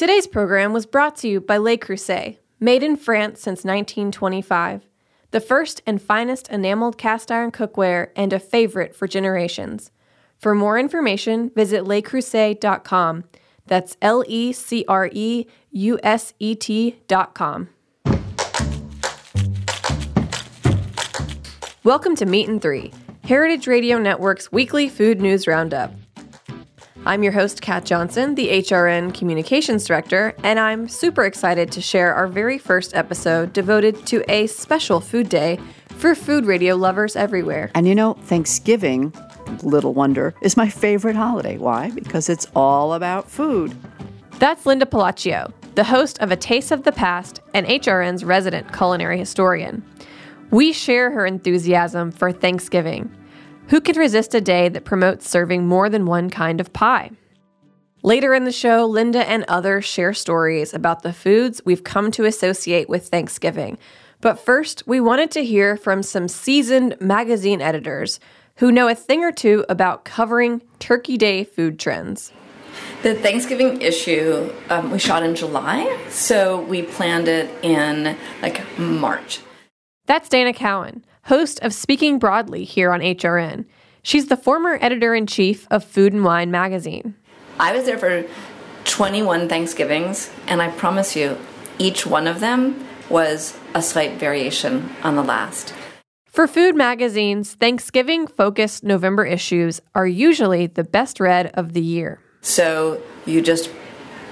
Today's program was brought to you by Le Creuset, made in France since 1925, the first and finest enameled cast iron cookware and a favorite for generations. For more information, visit lecreuset.com. That's LECREUSET.com. Welcome to Meat and Three, Heritage Radio Network's weekly food news roundup. I'm your host, Kat Johnson, the HRN Communications Director, and I'm super excited to share our very first episode devoted to a special food day for food radio lovers everywhere. And you know, Thanksgiving, little wonder, is my favorite holiday. Why? Because it's all about food. That's Linda Palacio, the host of A Taste of the Past and HRN's resident culinary historian. We share her enthusiasm for Thanksgiving. Who could resist a day that promotes serving more than one kind of pie? Later in the show, Linda and others share stories about the foods we've come to associate with Thanksgiving. But first, we wanted to hear from some seasoned magazine editors who know a thing or two about covering Turkey Day food trends. The Thanksgiving issue, we shot in July, so we planned it in, March. That's Dana Cowan, host of Speaking Broadly here on HRN. She's the former editor-in-chief of Food & Wine magazine. I was there for 21 Thanksgivings, and I promise you, each one of them was a slight variation on the last. For Food Magazine's Thanksgiving-focused November issues are usually the best read of the year. So you just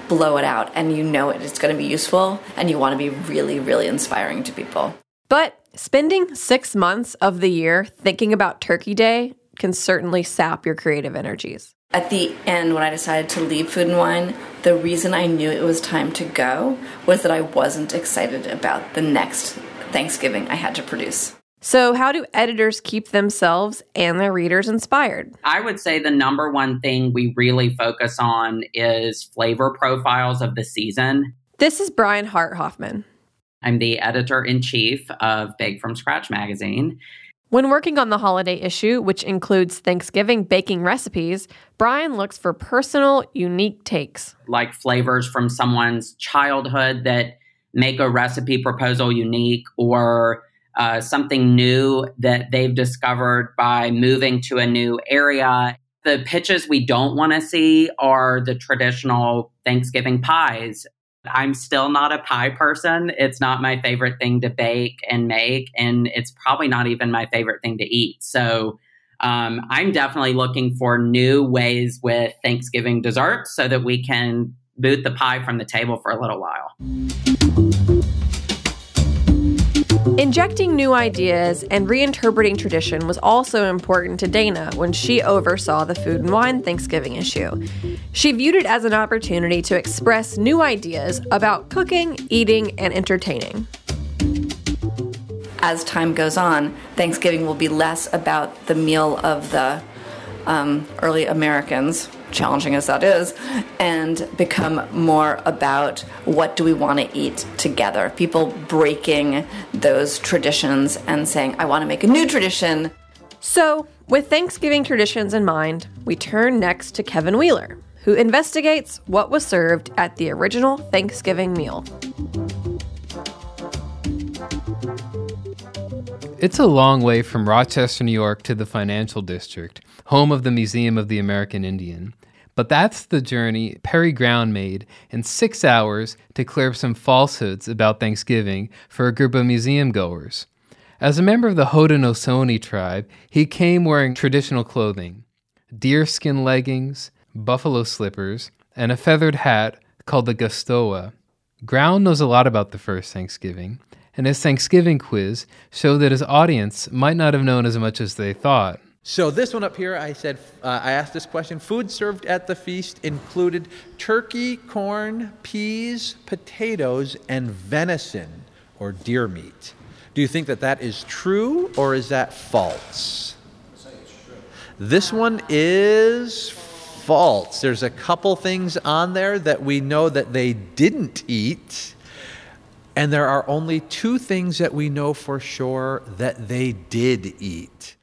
blow it out, and you know it's going to be useful, and you want to be really, really inspiring to people. But spending 6 months of the year thinking about Turkey Day can certainly sap your creative energies. At the end, when I decided to leave Food & Wine, the reason I knew it was time to go was that I wasn't excited about the next Thanksgiving I had to produce. So how do editors keep themselves and their readers inspired? I would say the number one thing we really focus on is flavor profiles of the season. This is Brian Hart Hoffman. I'm the editor-in-chief of Bake from Scratch magazine. When working on the holiday issue, which includes Thanksgiving baking recipes, Brian looks for personal, unique takes. Like flavors from someone's childhood that make a recipe proposal unique, or something new that they've discovered by moving to a new area. The pitches we don't want to see are the traditional Thanksgiving pies. I'm still not a pie person. It's not my favorite thing to bake and make, and it's probably not even my favorite thing to eat. So I'm definitely looking for new ways with Thanksgiving desserts so that we can boot the pie from the table for a little while. Injecting new ideas and reinterpreting tradition was also important to Dana when she oversaw the Food and Wine Thanksgiving issue. She viewed it as an opportunity to express new ideas about cooking, eating, and entertaining. As time goes on, Thanksgiving will be less about the meal of the early Americans, challenging as that is, and become more about what do we want to eat together. People breaking those traditions and saying, I want to make a new tradition. So, with Thanksgiving traditions in mind, we turn next to Kevin Wheeler, who investigates what was served at the original Thanksgiving meal. It's a long way from Rochester, New York to the Financial District, home of the Museum of the American Indian. But that's the journey Perry Ground made in 6 hours to clear up some falsehoods about Thanksgiving for a group of museum goers. As a member of the Haudenosaunee tribe, he came wearing traditional clothing, deerskin leggings, buffalo slippers, and a feathered hat called the Gustoa. Ground knows a lot about the first Thanksgiving, and his Thanksgiving quiz showed that his audience might not have known as much as they thought. So this one up here, I said, I asked this question. Food served at the feast included turkey, corn, peas, potatoes, and venison, or deer meat. Do you think that is true, or is that false? I'd say it's true. This one is false. There's a couple things on there that we know that they didn't eat. And there are only two things that we know for sure that they did eat.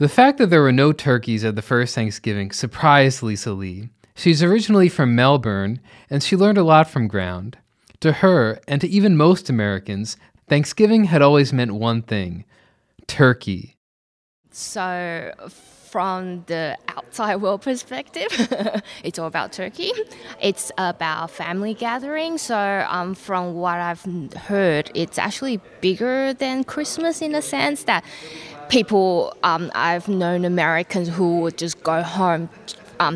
The fact that there were no turkeys at the first Thanksgiving surprised Lisa Lee, She's originally from Melbourne, and she learned a lot from ground. To her, and to even most Americans, Thanksgiving had always meant one thing: turkey. So from the outside world perspective, it's all about turkey. It's about family gatherings. So from what I've heard, it's actually bigger than Christmas in a sense that people, I've known Americans who would just go home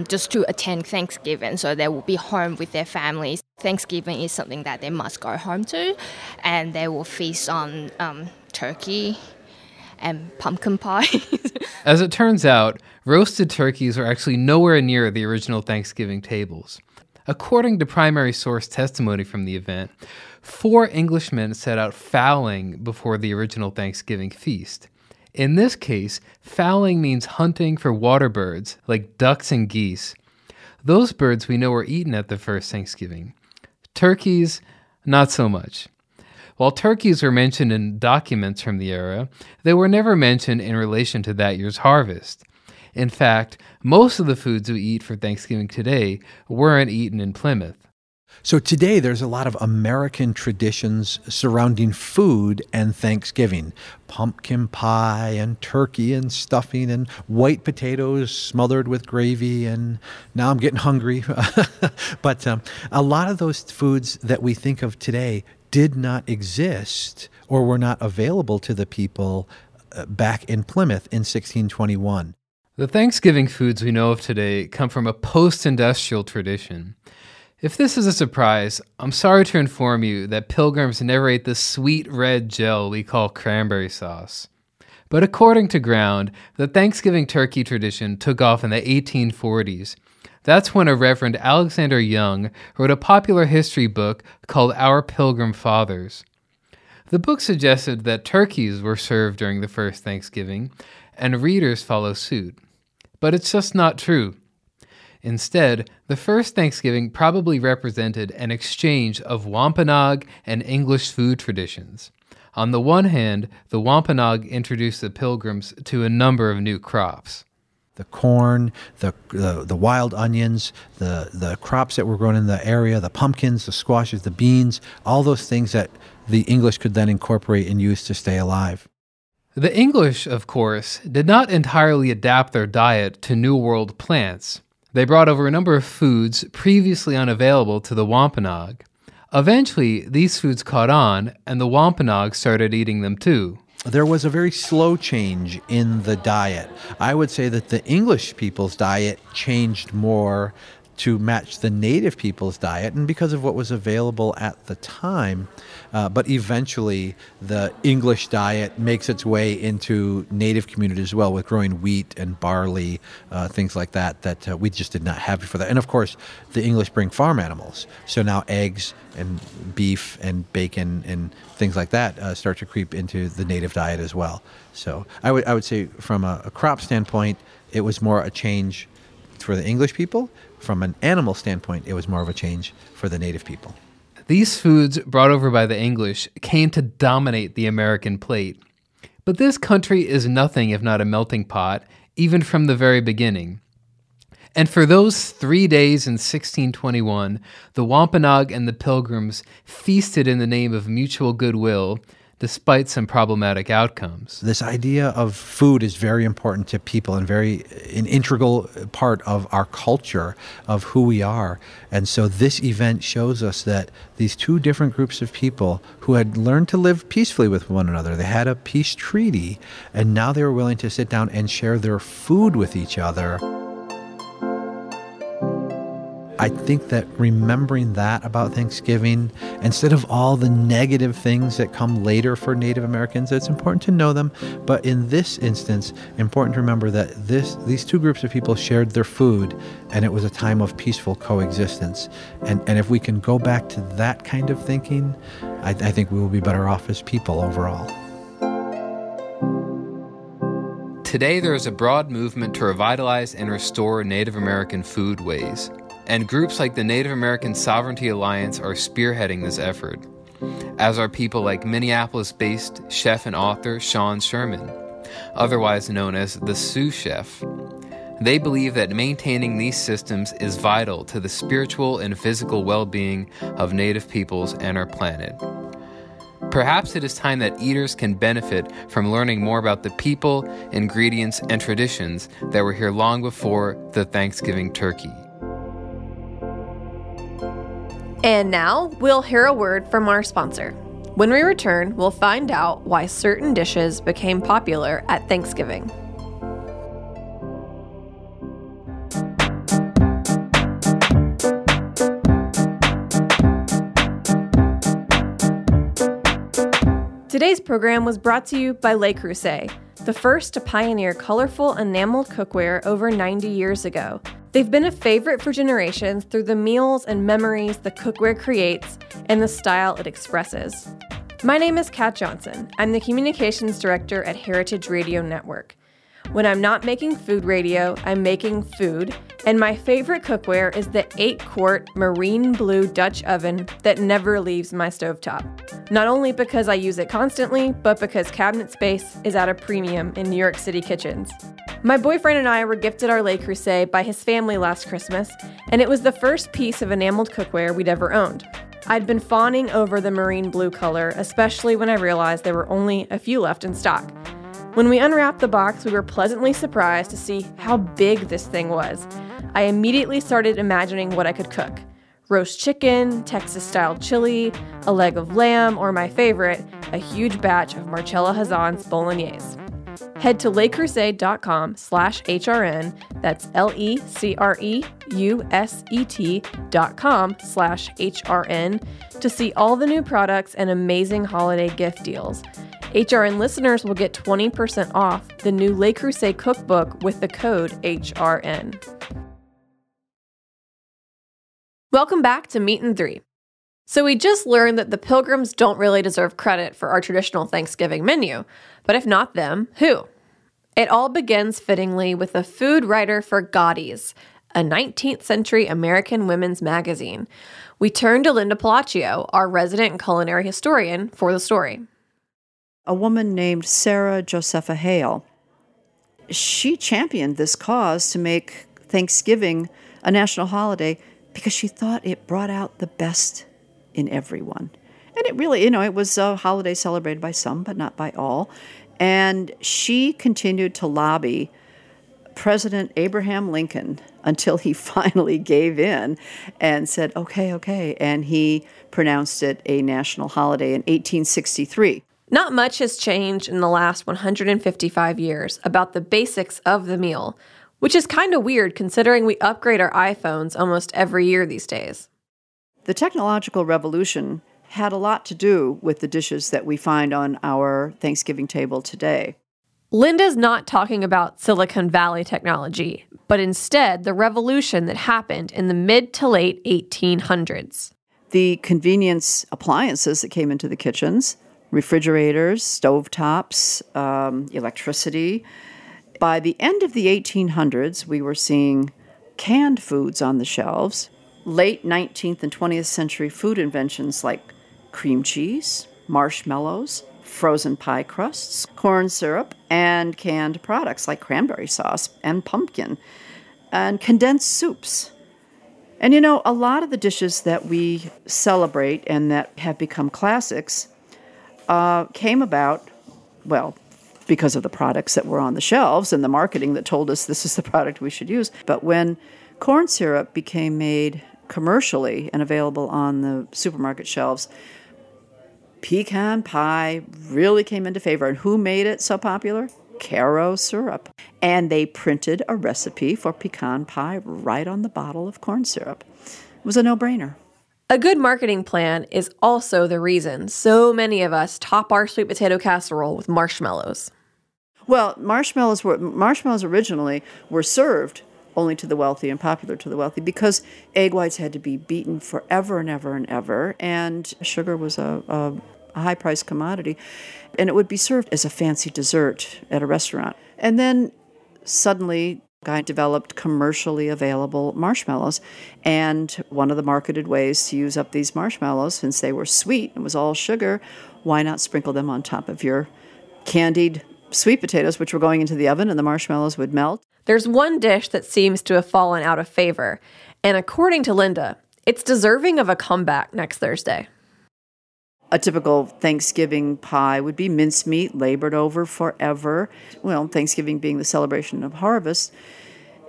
just to attend Thanksgiving, so they will be home with their families. Thanksgiving is something that they must go home to, and they will feast on turkey and pumpkin pie. As it turns out, roasted turkeys were actually nowhere near the original Thanksgiving tables. According to primary source testimony from the event, 4 Englishmen set out fowling before the original Thanksgiving feast. In this case, fowling means hunting for water birds, like ducks and geese. Those birds we know were eaten at the first Thanksgiving. Turkeys, not so much. While turkeys were mentioned in documents from the era, they were never mentioned in relation to that year's harvest. In fact, most of the foods we eat for Thanksgiving today weren't eaten in Plymouth. So today there's a lot of American traditions surrounding food and Thanksgiving. Pumpkin pie and turkey and stuffing and white potatoes smothered with gravy, and now I'm getting hungry. But a lot of those foods that we think of today did not exist or were not available to the people back in Plymouth in 1621. The Thanksgiving foods we know of today come from a post-industrial tradition. If this is a surprise, I'm sorry to inform you that pilgrims never ate the sweet red gel we call cranberry sauce. But according to Ground, the Thanksgiving turkey tradition took off in the 1840s. That's when a Reverend Alexander Young wrote a popular history book called Our Pilgrim Fathers. The book suggested that turkeys were served during the first Thanksgiving, and readers follow suit. But it's just not true. Instead, the first Thanksgiving probably represented an exchange of Wampanoag and English food traditions. On the one hand, the Wampanoag introduced the pilgrims to a number of new crops. The corn, the wild onions, the crops that were grown in the area, the pumpkins, the squashes, the beans, all those things that the English could then incorporate and use to stay alive. The English, of course, did not entirely adapt their diet to New World plants. They brought over a number of foods previously unavailable to the Wampanoag. Eventually, these foods caught on, and the Wampanoag started eating them too. There was a very slow change in the diet. I would say that the English people's diet changed more to match the native people's diet, and because of what was available at the time. But eventually, the English diet makes its way into native communities as well, with growing wheat and barley, things like that we just did not have before that. And of course, the English bring farm animals. So now eggs and beef and bacon and things like that start to creep into the native diet as well. So I would say from a crop standpoint, it was more a change for the English people. From an animal standpoint, it was more of a change for the native people. These foods brought over by the English came to dominate the American plate. But this country is nothing if not a melting pot, even from the very beginning. And for those 3 days in 1621, the Wampanoag and the Pilgrims feasted in the name of mutual goodwill, despite some problematic outcomes. This idea of food is very important to people and very an integral part of our culture, of who we are. And so this event shows us that these two different groups of people who had learned to live peacefully with one another, they had a peace treaty, and now they were willing to sit down and share their food with each other. I think that remembering that about Thanksgiving, instead of all the negative things that come later for Native Americans, it's important to know them. But in this instance, important to remember that these two groups of people shared their food, and it was a time of peaceful coexistence. And if we can go back to that kind of thinking, I think we will be better off as people overall. Today, there is a broad movement to revitalize and restore Native American foodways. And groups like the Native American Sovereignty Alliance are spearheading this effort, as are people like Minneapolis-based chef and author Sean Sherman, otherwise known as the Sioux Chef. They believe that maintaining these systems is vital to the spiritual and physical well-being of Native peoples and our planet. Perhaps it is time that eaters can benefit from learning more about the people, ingredients, and traditions that were here long before the Thanksgiving turkey. And now, we'll hear a word from our sponsor. When we return, we'll find out why certain dishes became popular at Thanksgiving. Today's program was brought to you by Le Creuset, the first to pioneer colorful enameled cookware over 90 years ago. They've been a favorite for generations through the meals and memories the cookware creates and the style it expresses. My name is Kat Johnson. I'm the Communications Director at Heritage Radio Network. When I'm not making food radio, I'm making food, and my favorite cookware is the 8-quart marine blue Dutch oven that never leaves my stovetop. Not only because I use it constantly, but because cabinet space is at a premium in New York City kitchens. My boyfriend and I were gifted our Le Creuset by his family last Christmas, and it was the first piece of enameled cookware we'd ever owned. I'd been fawning over the marine blue color, especially when I realized there were only a few left in stock. When we unwrapped the box, we were pleasantly surprised to see how big this thing was. I immediately started imagining what I could cook. Roast chicken, Texas-style chili, a leg of lamb, or my favorite, a huge batch of Marcella Hazan's bolognese. Head to lecreuset.com/HRN, that's LECREUSET.com/HRN, to see all the new products and amazing holiday gift deals. HRN listeners will get 20% off the new Le Creuset cookbook with the code HRN. Welcome back to Meat and Three. So we just learned that the Pilgrims don't really deserve credit for our traditional Thanksgiving menu, but if not them, who? It all begins fittingly with a food writer for Godey's, a 19th century American women's magazine. We turn to Linda Palacio, our resident culinary historian, for the story. A woman named Sarah Josepha Hale. She championed this cause to make Thanksgiving a national holiday because she thought it brought out the best in everyone. And it really, it was a holiday celebrated by some, but not by all. And she continued to lobby President Abraham Lincoln until he finally gave in and said, okay, and he pronounced it a national holiday in 1863. Not much has changed in the last 155 years about the basics of the meal, which is kind of weird considering we upgrade our iPhones almost every year these days. The technological revolution had a lot to do with the dishes that we find on our Thanksgiving table today. Linda's not talking about Silicon Valley technology, but instead the revolution that happened in the mid to late 1800s. The convenience appliances that came into the kitchens— refrigerators, stovetops, electricity. By the end of the 1800s, we were seeing canned foods on the shelves, late 19th and 20th century food inventions like cream cheese, marshmallows, frozen pie crusts, corn syrup, and canned products like cranberry sauce and pumpkin, and condensed soups. And a lot of the dishes that we celebrate and that have become classics came about, because of the products that were on the shelves and the marketing that told us this is the product we should use. But when corn syrup became made commercially and available on the supermarket shelves, pecan pie really came into favor. And who made it so popular? Karo syrup. And they printed a recipe for pecan pie right on the bottle of corn syrup. It was a no-brainer. A good marketing plan is also the reason so many of us top our sweet potato casserole with marshmallows. Well, marshmallows originally were served only to the wealthy and popular to the wealthy because egg whites had to be beaten forever and ever and ever, and sugar was a high-priced commodity, and it would be served as a fancy dessert at a restaurant. And then suddenly guy developed commercially available marshmallows, and one of the marketed ways to use up these marshmallows, since they were sweet and was all sugar, why not sprinkle them on top of your candied sweet potatoes, which were going into the oven, and the marshmallows would melt? there's one dish that seems to have fallen out of favor, and according to Linda, it's deserving of a comeback next Thursday. A typical Thanksgiving pie would be mincemeat, labored over forever. Well, Thanksgiving being the celebration of harvest,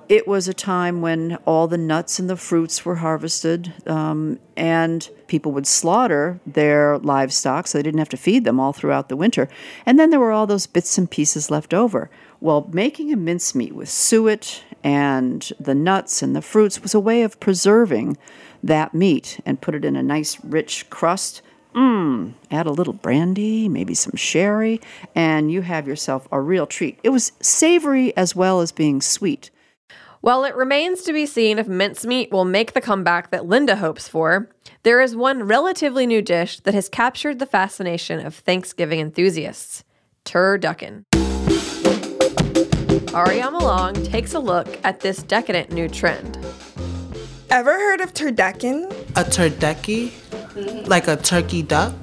it was a time when all the nuts and the fruits were harvested, and people would slaughter their livestock so they didn't have to feed them all throughout the winter. And then there were all those bits and pieces left over. Well, making a mincemeat with suet and the nuts and the fruits was a way of preserving that meat and put it in a nice, rich crust. Add a little brandy, maybe some sherry, and you have yourself a real treat. It was savory as well as being sweet. While it remains to be seen if mincemeat will make the comeback that Linda hopes for, there is one relatively new dish that has captured the fascination of Thanksgiving enthusiasts, turducken. Ariam Along takes a look at this decadent new trend. Ever heard of turducken? A turducky? Like a turkey duck?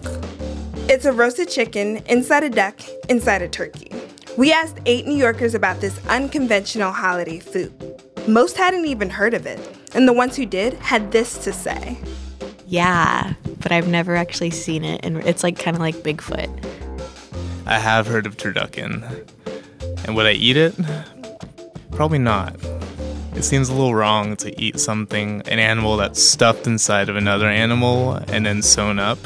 It's a roasted chicken inside a duck, inside a turkey. We asked 8 New Yorkers about this unconventional holiday food. Most hadn't even heard of it, and the ones who did had this to say. Yeah, but I've never actually seen it, and it's like kind of like Bigfoot. I have heard of turducken. And would I eat it? Probably not. It seems a little wrong to eat something, an animal that's stuffed inside of another animal and then sewn up.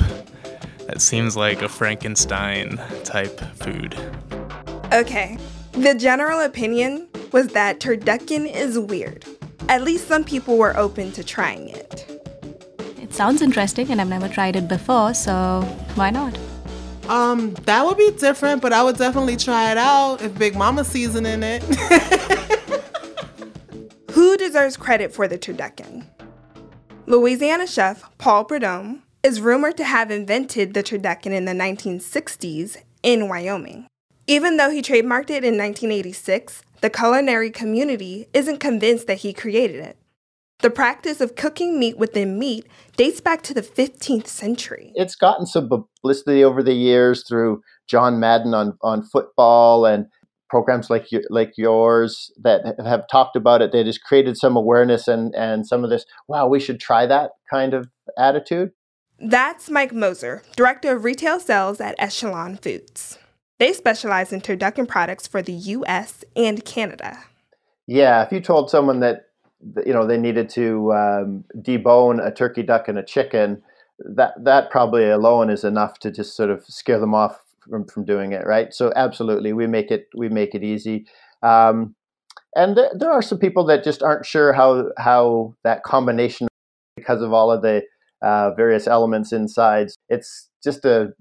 That seems like a Frankenstein-type food. Okay, the general opinion was that turducken is weird. At least some people were open to trying it. It sounds interesting, and I've never tried it before, so why not? That would be different, but I would definitely try it out if Big Mama's seasoning it. Who deserves credit for the turducken? Louisiana chef Paul Prudhomme is rumored to have invented the turducken in the 1960s in Wyoming. Even though he trademarked it in 1986, the culinary community isn't convinced that he created it. The practice of cooking meat within meat dates back to the 15th century. It's gotten some publicity over the years through John Madden on football and programs like yours that have talked about it. They just created some awareness and some of this, wow, we should try that kind of attitude. That's Mike Moser, director of retail sales at Echelon Foods. They specialize in turducken products for the U.S. and Canada. Yeah, if you told someone that they needed to debone a turkey duck and a chicken, that probably alone is enough to just sort of scare them off from doing it, right? So absolutely, we make it easy. And there are some people that just aren't sure how that combination, because of all of the various elements inside. It's just a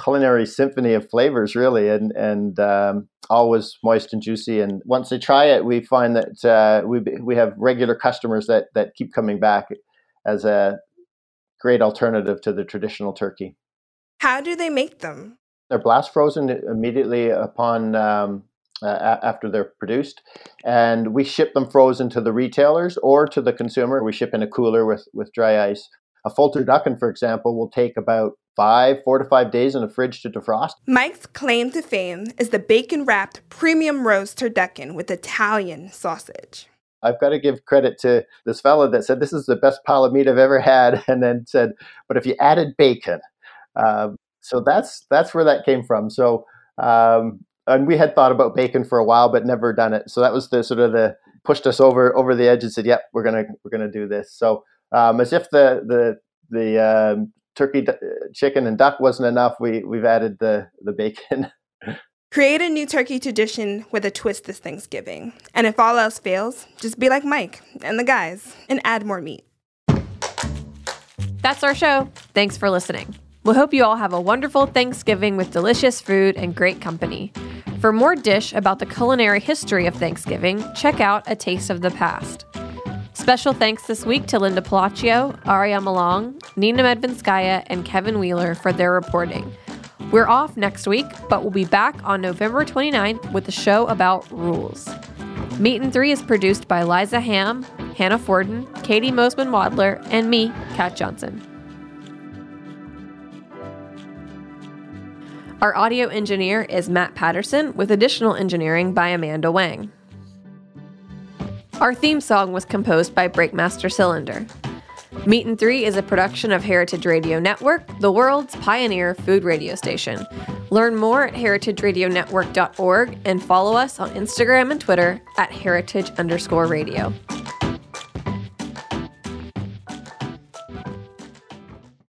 culinary symphony of flavors, really, and always moist and juicy. And once they try it, we find that we have regular customers that keep coming back as a great alternative to the traditional turkey. How do they make them? They're blast frozen immediately upon after they're produced, and we ship them frozen to the retailers or to the consumer. We ship in a cooler with dry ice. A full turducken, for example, will take about 4 to 5 days in the fridge to defrost. Mike's claim to fame is the bacon-wrapped premium roast turducken with Italian sausage. I've got to give credit to this fella that said, this is the best pile of meat I've ever had, and then said, but if you added bacon... So that's where that came from. So, and we had thought about bacon for a while, but never done it. So that was the sort of pushed us over the edge and said, "Yep, we're gonna do this." So, as if the turkey, chicken, and duck wasn't enough, we've added the bacon. Create a new turkey tradition with a twist this Thanksgiving, and if all else fails, just be like Mike and the guys and add more meat. That's our show. Thanks for listening. We hope you all have a wonderful Thanksgiving with delicious food and great company. For more dish about the culinary history of Thanksgiving, check out A Taste of the Past. Special thanks this week to Linda Palacio, Ariam Along, Nina Medvinskaya, and Kevin Wheeler for their reporting. We're off next week, but we'll be back on November 29th with a show about rules. Meat and Three is produced by Liza Hamm, Hannah Forden, Katie Mosman-Wadler, and me, Kat Johnson. Our audio engineer is Matt Patterson, with additional engineering by Amanda Wang. Our theme song was composed by Breakmaster Cylinder. Meat and Three is a production of Heritage Radio Network, the world's pioneer food radio station. Learn more at heritageradionetwork.org and follow us on Instagram and Twitter at heritage_radio.